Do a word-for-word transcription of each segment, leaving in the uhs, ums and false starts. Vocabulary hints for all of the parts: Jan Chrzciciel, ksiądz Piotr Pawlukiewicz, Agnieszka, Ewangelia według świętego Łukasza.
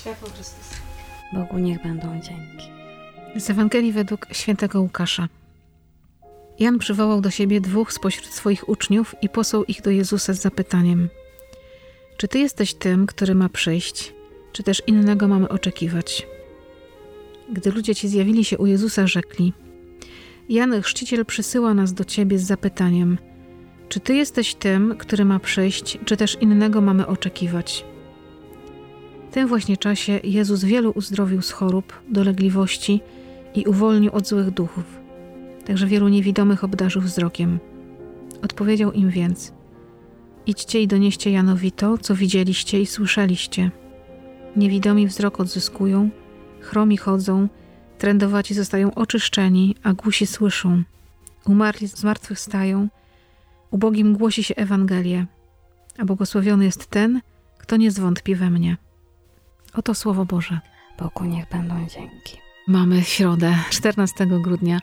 Światło Chrystusa. Bogu niech będą dzięki. Z Ewangelii według świętego Łukasza. Jan przywołał do siebie dwóch spośród swoich uczniów i posłał ich do Jezusa z zapytaniem: czy Ty jesteś tym, który ma przyjść, czy też innego mamy oczekiwać? Gdy ludzie ci zjawili się u Jezusa, rzekli: Jan Chrzciciel przysyła nas do Ciebie z zapytaniem: czy Ty jesteś tym, który ma przyjść, czy też innego mamy oczekiwać? W tym właśnie czasie Jezus wielu uzdrowił z chorób, dolegliwości i uwolnił od złych duchów. Także wielu niewidomych obdarzył wzrokiem. Odpowiedział im więc: idźcie i donieście Janowi to, co widzieliście i słyszeliście. Niewidomi wzrok odzyskują, chromi chodzą, trędowaci zostają oczyszczeni, a głusi słyszą. Umarli zmartwychwstają, ubogim głosi się Ewangelię, a błogosławiony jest ten, kto nie zwątpi we mnie. Oto Słowo Boże. Bogu niech będą dzięki. Mamy środę, czternastego grudnia,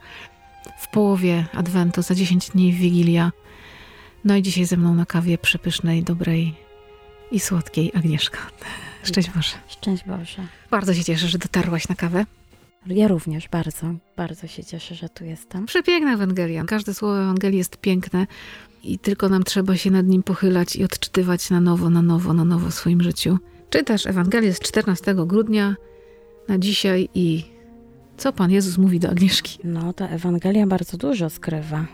w połowie Adwentu, za dziesięć dni Wigilia. No i dzisiaj ze mną na kawie przepysznej, dobrej i słodkiej Agnieszka. Szczęść Boże. Szczęść Boże. Bardzo się cieszę, że dotarłaś na kawę. Ja również bardzo, bardzo się cieszę, że tu jestem. Przepiękna Ewangelia. Każde słowo Ewangelii jest piękne i tylko nam trzeba się nad nim pochylać i odczytywać na nowo, na nowo, na nowo w swoim życiu. Czytasz Ewangelię z czternastego grudnia na dzisiaj i co Pan Jezus mówi do Agnieszki? No, ta Ewangelia bardzo dużo skrywa.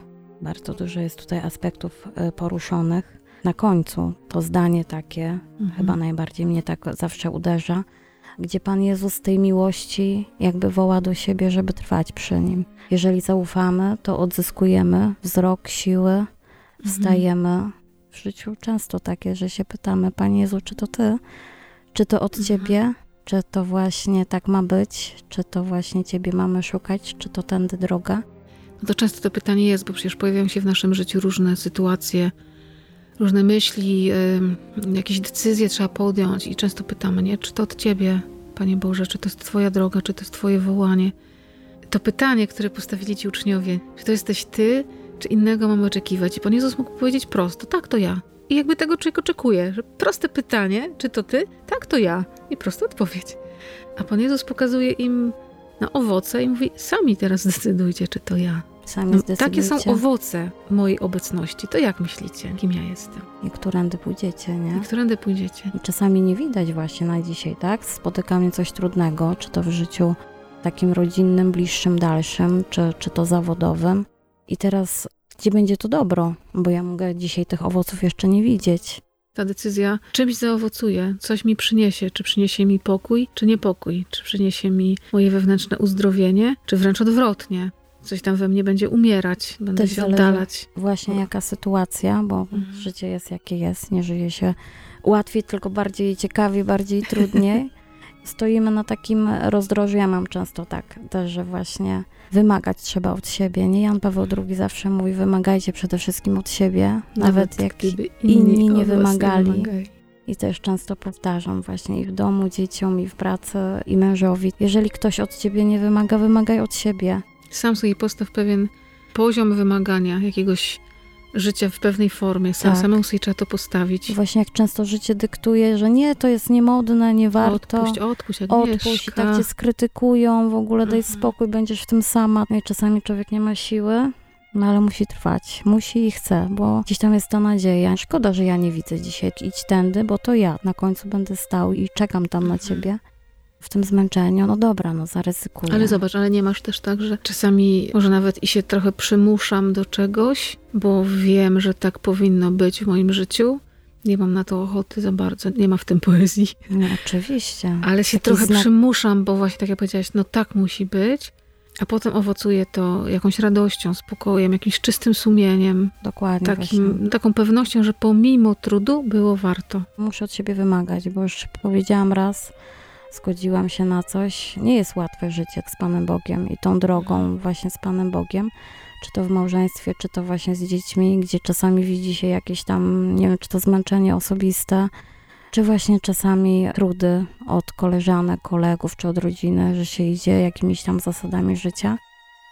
Bardzo dużo jest tutaj aspektów poruszonych. Na końcu to zdanie takie, mhm. chyba najbardziej mnie tak zawsze uderza, gdzie Pan Jezus z tej miłości jakby woła do siebie, żeby trwać przy Nim. Jeżeli zaufamy, to odzyskujemy wzrok, siły, wstajemy. Mhm. W życiu często takie, że się pytamy: Panie Jezu, czy to Ty? Czy to od Ciebie? Czy to właśnie tak ma być? Czy to właśnie Ciebie mamy szukać? Czy to tędy droga? No to często to pytanie jest, bo przecież pojawiają się w naszym życiu różne sytuacje, różne myśli, yy, jakieś decyzje trzeba podjąć i często pytamy, nie? Czy to od Ciebie, Panie Boże? Czy to jest Twoja droga? Czy to jest Twoje wołanie? To pytanie, które postawili Ci uczniowie, czy to jesteś Ty, czy innego mamy oczekiwać? I Pan Jezus mógł powiedzieć prosto: tak, to ja. I jakby tego człowiek oczekuje, że proste pytanie: czy to Ty? Tak, to ja. I prosta odpowiedź. A Pan Jezus pokazuje im na owoce i mówi: sami teraz zdecydujcie, czy to ja. Sami zdecydujcie. Takie są owoce mojej obecności. To jak myślicie, kim ja jestem? I którędy pójdziecie, nie? I którędy pójdziecie. I czasami nie widać właśnie na dzisiaj, tak? Spotyka mnie coś trudnego, czy to w życiu takim rodzinnym, bliższym, dalszym, czy, czy to zawodowym. I teraz gdzie będzie to dobro? Bo ja mogę dzisiaj tych owoców jeszcze nie widzieć. Ta decyzja czymś zaowocuje, coś mi przyniesie. Czy przyniesie mi pokój, czy niepokój? Czy przyniesie mi moje wewnętrzne uzdrowienie, czy wręcz odwrotnie? Coś tam we mnie będzie umierać, będę Też się oddalać. Właśnie jaka sytuacja, bo mhm. życie jest jakie jest, nie żyje się łatwiej, tylko bardziej ciekawiej, bardziej trudniej. Stoimy na takim rozdrożu, ja mam często tak też, że właśnie wymagać trzeba od siebie, nie? Jan Paweł drugi zawsze mówi: wymagajcie przede wszystkim od siebie, nawet, nawet jak inni nie wymagali. I też często powtarzam właśnie i w domu dzieciom, i w pracy, i mężowi: jeżeli ktoś od ciebie nie wymaga, wymagaj od siebie. Sam sobie postaw pewien poziom wymagania jakiegoś życia w pewnej formie, sam, tak. samemu sobie trzeba to postawić. Właśnie jak często życie dyktuje, że nie, to jest niemodne, nie warto. Odpuść, odpuść, Agnieszka. Odpuść i tak cię skrytykują, w ogóle daj mhm. spokój, będziesz w tym sama. No i czasami człowiek nie ma siły, no ale musi trwać, musi i chce, bo gdzieś tam jest ta nadzieja. Szkoda, że ja nie widzę dzisiaj, idź tędy, bo to ja na końcu będę stał i czekam tam mhm. na ciebie. W tym zmęczeniu, no dobra, no zaryzykuję. Ale zobacz, ale nie masz też tak, że czasami może nawet i się trochę przymuszam do czegoś, bo wiem, że tak powinno być w moim życiu. Nie mam na to ochoty za bardzo, nie ma w tym poezji. No oczywiście. Ale się Taki trochę znak... przymuszam, bo właśnie tak jak powiedziałaś, no tak musi być, a potem owocuje to jakąś radością, spokojem, jakimś czystym sumieniem. Dokładnie. Takim, taką pewnością, że pomimo trudu było warto. Muszę od siebie wymagać, bo już powiedziałam raz, zgodziłam się na coś. Nie jest łatwe życie z Panem Bogiem i tą drogą właśnie z Panem Bogiem, czy to w małżeństwie, czy to właśnie z dziećmi, gdzie czasami widzi się jakieś tam, nie wiem, czy to zmęczenie osobiste, czy właśnie czasami trudy od koleżanek, kolegów, czy od rodziny, że się idzie jakimiś tam zasadami życia.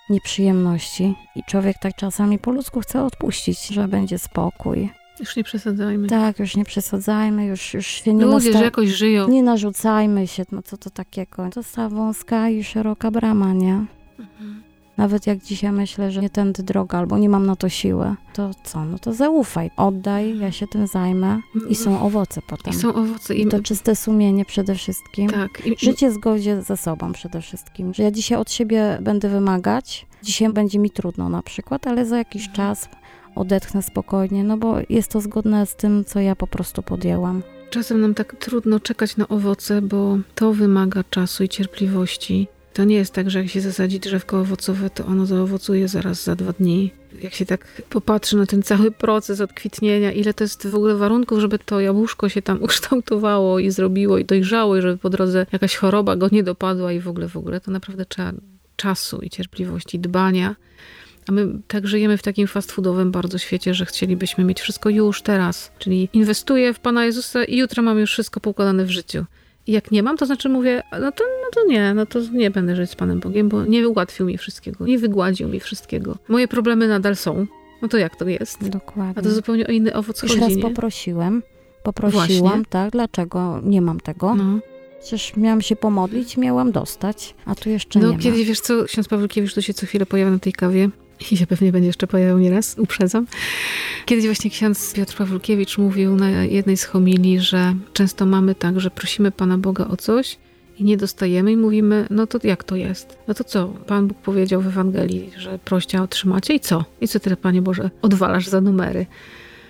nieprzyjemności i człowiek tak czasami po ludzku chce odpuścić, że będzie spokój. Już nie przesadzajmy. Tak, już nie przesadzajmy, już, już się nie Ludzie, nasta- że jakoś żyją. Nie narzucajmy się, no co to takiego. To stała wąska i szeroka brama, nie? Mhm. Nawet jak dzisiaj myślę, że nie tędy droga, albo nie mam na to siły, to co? No to zaufaj, oddaj, ja się tym zajmę i są owoce potem. I są owoce. I to czyste sumienie przede wszystkim. Tak. I... Życie w zgodzie ze sobą przede wszystkim. Że ja dzisiaj od siebie będę wymagać, dzisiaj będzie mi trudno na przykład, ale za jakiś mhm. czas odetchnę spokojnie, no bo jest to zgodne z tym, co ja po prostu podjęłam. Czasem nam tak trudno czekać na owoce, bo to wymaga czasu i cierpliwości. To nie jest tak, że jak się zasadzi drzewko owocowe, to ono zaowocuje zaraz za dwa dni. Jak się tak popatrzy na ten cały proces od kwitnienia, ile to jest w ogóle warunków, żeby to jabłuszko się tam ukształtowało i zrobiło i dojrzało i żeby po drodze jakaś choroba go nie dopadła i w ogóle, w ogóle. To naprawdę trzeba czasu i cierpliwości, dbania. A my tak żyjemy w takim fast foodowym bardzo świecie, że chcielibyśmy mieć wszystko już teraz. Czyli inwestuję w Pana Jezusa i jutro mam już wszystko poukładane w życiu. I jak nie mam, to znaczy mówię, no to, no to nie, no to nie będę żyć z Panem Bogiem, bo nie ułatwił mi wszystkiego, nie wygładził mi wszystkiego. Moje problemy nadal są. No to jak to jest? Dokładnie. A to zupełnie o inny owoc chodzi, nie? Już raz poprosiłem, poprosiłam, Właśnie. tak, dlaczego nie mam tego? No. Przecież miałam się pomodlić, miałam dostać, a tu jeszcze no, nie ma. No kiedyś, wiesz co, ksiądz Pawlukiewicz tu się co chwilę pojawia na tej kawie. I się pewnie będzie jeszcze pojawiał nieraz, uprzedzam. Kiedyś właśnie ksiądz Piotr Pawlukiewicz mówił na jednej z homilii, że często mamy tak, że prosimy Pana Boga o coś i nie dostajemy i mówimy, no to jak to jest? No to co? Pan Bóg powiedział w Ewangelii, że prościa otrzymacie i co? I co tyle, Panie Boże, odwalasz za numery?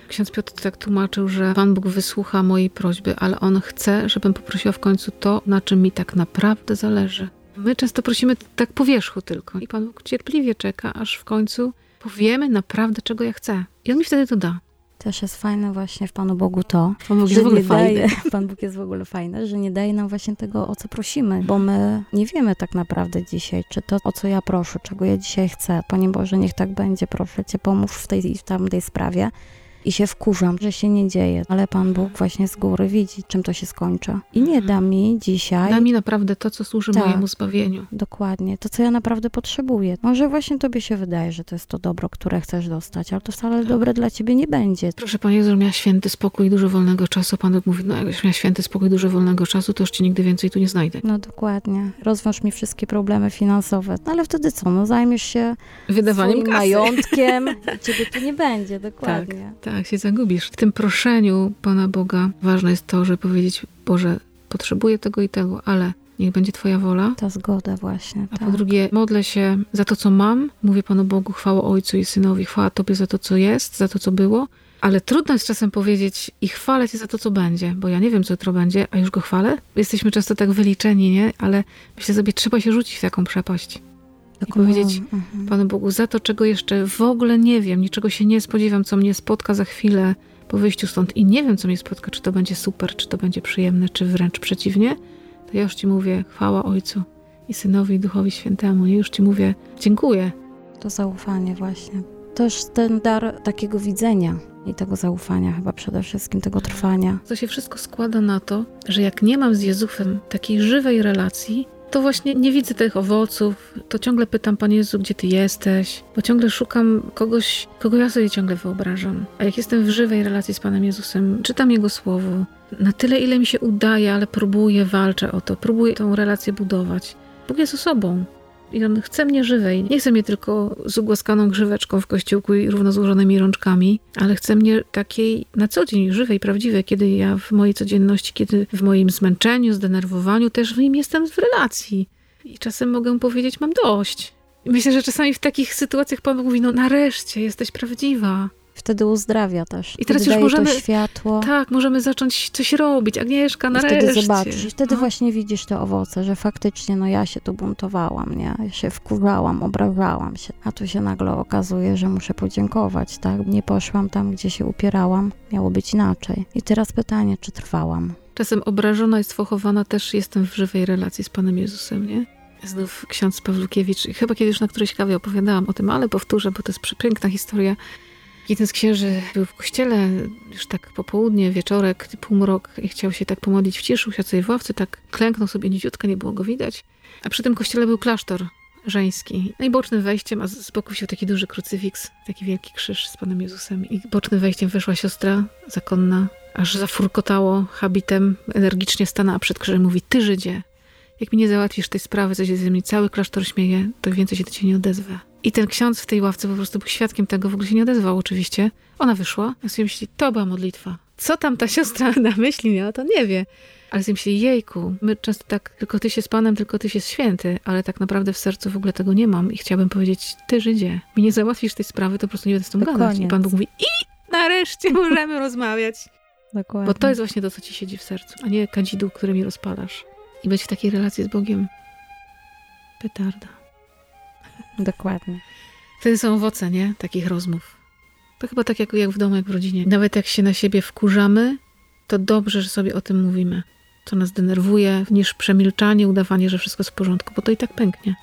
Ksiądz Piotr tak tłumaczył, że Pan Bóg wysłucha mojej prośby, ale On chce, żebym poprosiła w końcu to, na czym mi tak naprawdę zależy. My często prosimy tak po wierzchu tylko i Pan Bóg cierpliwie czeka, aż w końcu powiemy naprawdę, czego ja chcę. I On mi wtedy to da. Też jest fajne właśnie w Panu Bogu to, Pan Bóg jest w ogóle fajny. Pan Bóg jest w ogóle fajny, że nie daje nam właśnie tego, o co prosimy, bo my nie wiemy tak naprawdę dzisiaj, czy to, o co ja proszę, czego ja dzisiaj chcę. Panie Boże, niech tak będzie, proszę Cię, pomóż w tej i w tamtej sprawie. I się wkurzam, że się nie dzieje, ale Pan Bóg właśnie z góry widzi, czym to się skończy. I nie da mi dzisiaj... Da mi naprawdę to, co służy tak, mojemu zbawieniu. Dokładnie, to, co ja naprawdę potrzebuję. Może właśnie Tobie się wydaje, że to jest to dobro, które chcesz dostać, ale to wcale tak. dobre dla Ciebie nie będzie. Proszę Panie Jezu, miała święty spokój i dużo wolnego czasu. Pan Bóg mówi, no jakbyś miała święty spokój i dużo wolnego czasu, to już Cię nigdy więcej tu nie znajdę. No dokładnie. Rozwiąż mi wszystkie problemy finansowe. No ale wtedy co? No zajmiesz się wydawaniem kasy, majątkiem i Ciebie tu nie będzie, dokładnie. Tak, tak. Tak, się zagubisz. W tym proszeniu Pana Boga ważne jest to, żeby powiedzieć, Boże, potrzebuję tego i tego, ale niech będzie Twoja wola. Ta zgoda właśnie. A tak. po drugie, modlę się za to, co mam. Mówię Panu Bogu, chwała Ojcu i Synowi, chwała Tobie za to, co jest, za to, co było. Ale trudno jest czasem powiedzieć i chwalę Cię za to, co będzie, bo ja nie wiem, co jutro będzie, a już Go chwalę. Jesteśmy często tak wyliczeni, nie? Ale myślę sobie, trzeba się rzucić w taką przepaść. I powiedzieć mhm. Panu Bogu za to, czego jeszcze w ogóle nie wiem, niczego się nie spodziewam, co mnie spotka za chwilę po wyjściu stąd i nie wiem, co mnie spotka, czy to będzie super, czy to będzie przyjemne, czy wręcz przeciwnie, to ja już Ci mówię, chwała Ojcu i Synowi i Duchowi Świętemu, ja już Ci mówię, dziękuję. To zaufanie właśnie. Też ten dar takiego widzenia i tego zaufania chyba przede wszystkim, tego trwania. To się wszystko składa na to, że jak nie mam z Jezusem takiej żywej relacji, to właśnie nie widzę tych owoców, to ciągle pytam, Panie Jezu, gdzie Ty jesteś, bo ciągle szukam kogoś, kogo ja sobie ciągle wyobrażam. A jak jestem w żywej relacji z Panem Jezusem, czytam Jego Słowo, na tyle, ile mi się udaje, ale próbuję, walczę o to, próbuję tą relację budować. Bóg jest osobą i On chce mnie żywej. Nie chce mnie tylko z ugłaskaną grzyweczką w kościółku i równo złożonymi rączkami, ale chce mnie takiej na co dzień żywej, prawdziwej, kiedy ja w mojej codzienności, kiedy w moim zmęczeniu, zdenerwowaniu też w nim jestem w relacji. I czasem mogę powiedzieć, mam dość. I myślę, że czasami w takich sytuacjach Pan Bóg mówi, no nareszcie, jesteś prawdziwa. Wtedy uzdrawia też. I teraz już możemy, to światło. Tak, możemy zacząć coś robić. Agnieszka, nareszcie. I wtedy zobaczysz. I wtedy A? właśnie widzisz te owoce, że faktycznie no ja się tu buntowałam, nie? Ja się wkurzałam, obrażałam się. A tu się nagle okazuje, że muszę podziękować, tak? Nie poszłam tam, gdzie się upierałam. Miało być inaczej. I teraz pytanie, czy trwałam? Czasem obrażona i sfochowana też jestem w żywej relacji z Panem Jezusem, nie? Znów ksiądz Pawlukiewicz. Chyba kiedyś na którejś kawie opowiadałam o tym, ale powtórzę, bo to jest przepiękna historia. Jeden z księży był w kościele, już tak popołudnie, wieczorek, półmrok i chciał się tak pomodlić w ciszy, usiadł sobie w ławce, tak klęknął sobie niziutko, nie było go widać. A przy tym kościele był klasztor, żeński. No i bocznym wejściem, a z boku wisiał taki duży krucyfiks, taki wielki krzyż z Panem Jezusem. I bocznym wejściem weszła siostra zakonna, aż zafurkotało habitem, energicznie stanęła przed krzyżem i mówi: ty Żydzie, jak mi nie załatwisz tej sprawy, co się ze mnie cały klasztor śmieje, to więcej się do ciebie nie odezwę. I ten ksiądz w tej ławce po prostu był świadkiem tego, w ogóle się nie odezwał oczywiście. Ona wyszła, ja sobie myśli, to była modlitwa. Co tam ta siostra na myśli miała, to nie wie. Ale sobie myśli, jejku, my często tak, tylko ty się z Panem, tylko ty się święty, ale tak naprawdę w sercu w ogóle tego nie mam i chciałabym powiedzieć, ty Żydzie, mi nie załatwisz tej sprawy, to po prostu nie będę z tym gadać. I Pan Bóg mówi, i nareszcie możemy rozmawiać. Dokładnie. Bo to jest właśnie to, co ci siedzi w sercu, a nie kadzidło, które mi rozpalasz. I być w takiej relacji z Bogiem. Petarda. Dokładnie. Wtedy są owoce, nie? Takich rozmów. To chyba tak jak, jak w domu, jak w rodzinie. Nawet jak się na siebie wkurzamy, to dobrze, że sobie o tym mówimy. Co nas denerwuje, niż przemilczanie, udawanie, że wszystko jest w porządku, bo to i tak pęknie.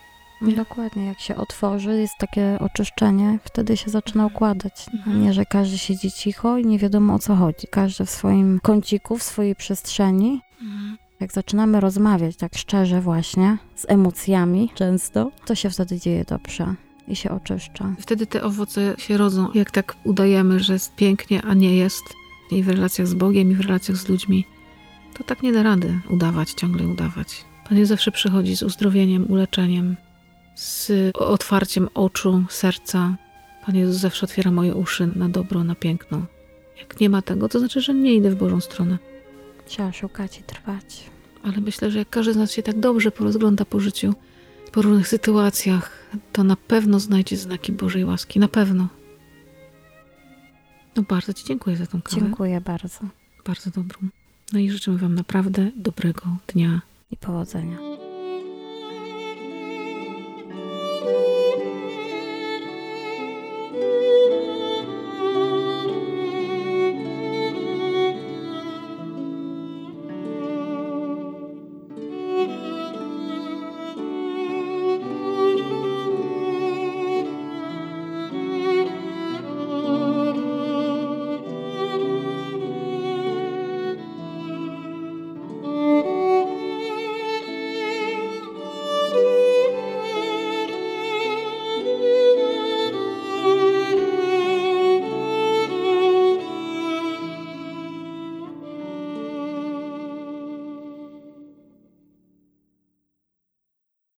Nie? Dokładnie. Jak się otworzy, jest takie oczyszczenie, wtedy się zaczyna układać. Mhm. Nie, że każdy siedzi cicho i nie wiadomo, o co chodzi. Każdy w swoim kąciku, w swojej przestrzeni. Mhm. Jak zaczynamy rozmawiać tak szczerze właśnie, z emocjami często, to się wtedy dzieje dobrze i się oczyszcza. Wtedy te owoce się rodzą. Jak tak udajemy, że jest pięknie, a nie jest, i w relacjach z Bogiem, i w relacjach z ludźmi, to tak nie da rady udawać, ciągle udawać. Pan Jezus zawsze przychodzi z uzdrowieniem, uleczeniem, z otwarciem oczu, serca. Pan Jezus zawsze otwiera moje uszy na dobro, na piękno. Jak nie ma tego, to znaczy, że nie idę w Bożą stronę. Trzeba szukać i trwać. Ale myślę, że jak każdy z nas się tak dobrze porozgląda po życiu, po różnych sytuacjach, to na pewno znajdzie znaki Bożej łaski. Na pewno. No bardzo ci dziękuję za tą kawę. Dziękuję bardzo. Bardzo dobrą. No i życzymy wam naprawdę dobrego dnia. I powodzenia.